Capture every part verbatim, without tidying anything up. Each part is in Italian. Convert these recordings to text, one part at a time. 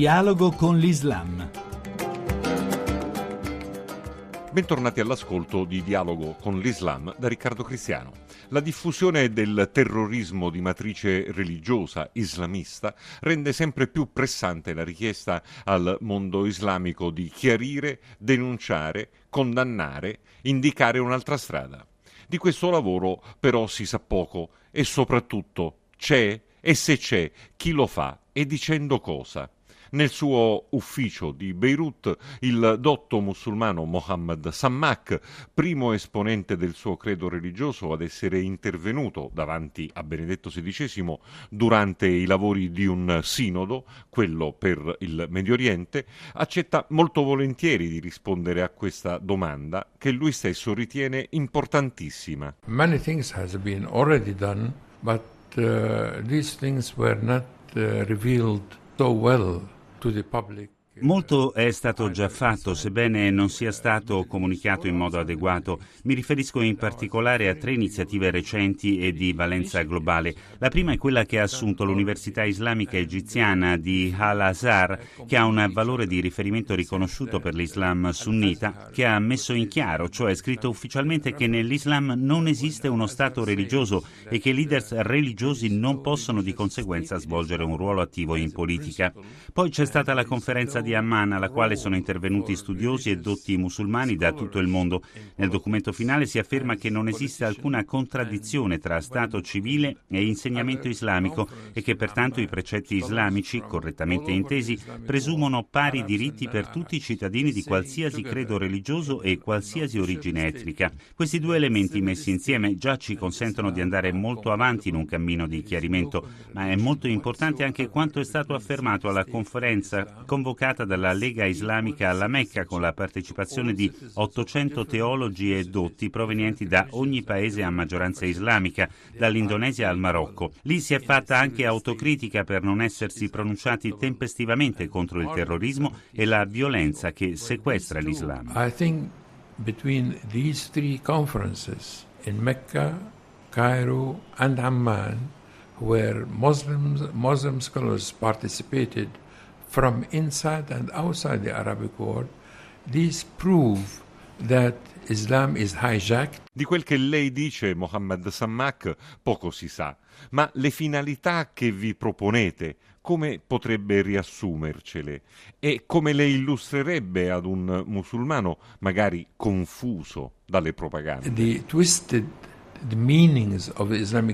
Dialogo con l'Islam. Bentornati all'ascolto di Dialogo con l'Islam da Riccardo Cristiano. La diffusione del terrorismo di matrice religiosa islamista rende sempre più pressante la richiesta al mondo islamico di chiarire, denunciare, condannare, indicare un'altra strada. Di questo lavoro però si sa poco e soprattutto c'è e se c'è chi lo fa e dicendo cosa. Nel suo ufficio di Beirut, il dotto musulmano Muhammad Sammak, primo esponente del suo credo religioso ad essere intervenuto davanti a Benedetto sedicesimo durante i lavori di un sinodo, quello per il Medio Oriente, accetta molto volentieri di rispondere a questa domanda che lui stesso ritiene importantissima. Many things has been already done, but uh, these things were not uh, revealed so well. Molto è stato già fatto, sebbene non sia stato comunicato in modo adeguato. Mi riferisco in particolare a tre iniziative recenti e di valenza globale. La prima è quella che ha assunto l'Università Islamica Egiziana di Al-Azhar, che ha un valore di riferimento riconosciuto per l'Islam sunnita, che ha messo in chiaro, cioè scritto ufficialmente, che nell'Islam non esiste uno stato religioso e che i leader religiosi non possono di conseguenza svolgere un ruolo attivo in politica. Poi c'è stata la conferenza di Amman, alla quale sono intervenuti studiosi e dotti musulmani da tutto il mondo. Nel documento finale si afferma che non esiste alcuna contraddizione tra Stato civile e insegnamento islamico e che pertanto i precetti islamici, correttamente intesi, presumono pari diritti per tutti i cittadini di qualsiasi credo religioso e qualsiasi origine etnica. Questi due elementi messi insieme già ci consentono di andare molto avanti in un cammino di chiarimento, ma è molto importante anche quanto è stato affermato alla conferenza convocata dalla Lega Islamica alla Mecca con la partecipazione di ottocento teologi e dotti provenienti da ogni paese a maggioranza islamica, dall'Indonesia al Marocco. Lì si è fatta anche autocritica per non essersi pronunciati tempestivamente contro il terrorismo e la violenza che sequestra l'Islam. I think between these three conferences in Mecca, Cairo and Amman, where Muslims, Muslim scholars participated from inside and outside the Arabic world, these prove that Islam is hijacked. Di quel che lei dice, Muhammad Sammak, poco si sa, ma le finalità che vi proponete, come potrebbe riassumercele e come le illustrerebbe ad un musulmano magari confuso dalle propagande? The twisted L'Islam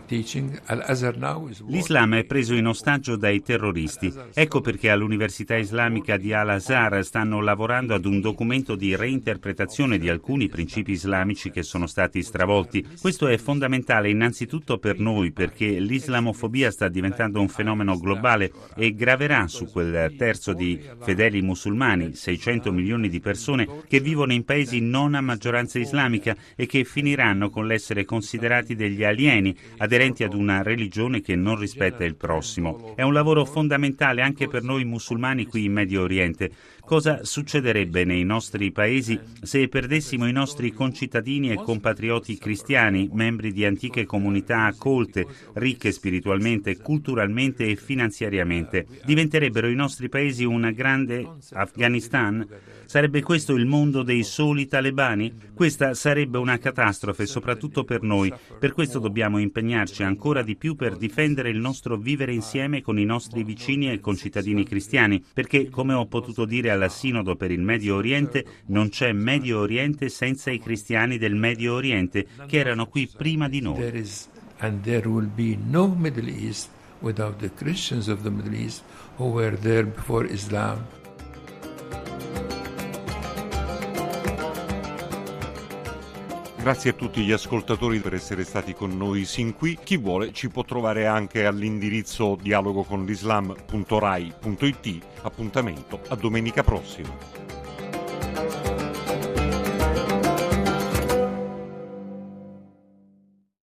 è preso in ostaggio dai terroristi. Ecco perché all'Università Islamica di Al-Azhar stanno lavorando ad un documento di reinterpretazione di alcuni principi islamici che sono stati stravolti. Questo è fondamentale innanzitutto per noi, perché l'islamofobia sta diventando un fenomeno globale e graverà su quel terzo di fedeli musulmani, seicento milioni di persone, che vivono in paesi non a maggioranza islamica e che finiranno con l'essere considerati considerati degli alieni, aderenti ad una religione che non rispetta il prossimo. È un lavoro fondamentale anche per noi musulmani qui in Medio Oriente. Cosa succederebbe nei nostri paesi se perdessimo i nostri concittadini e compatrioti cristiani, membri di antiche comunità accolte, ricche spiritualmente, culturalmente e finanziariamente? Diventerebbero i nostri paesi una grande Afghanistan? Sarebbe questo il mondo dei soli talebani? Questa sarebbe una catastrofe, soprattutto per noi. Per questo dobbiamo impegnarci ancora di più per difendere il nostro vivere insieme con i nostri vicini e concittadini cristiani, perché, come ho potuto dire alla Sinodo per il Medio Oriente, non c'è Medio Oriente senza i cristiani del Medio Oriente che erano qui prima di noi. There is, and there will be no Middle East without the Christians of the Middle East who were there before Islam. Grazie a tutti gli ascoltatori per essere stati con noi sin qui. Chi vuole ci può trovare anche all'indirizzo dialogo con l'Islam punto rai punto it. Appuntamento a domenica prossima.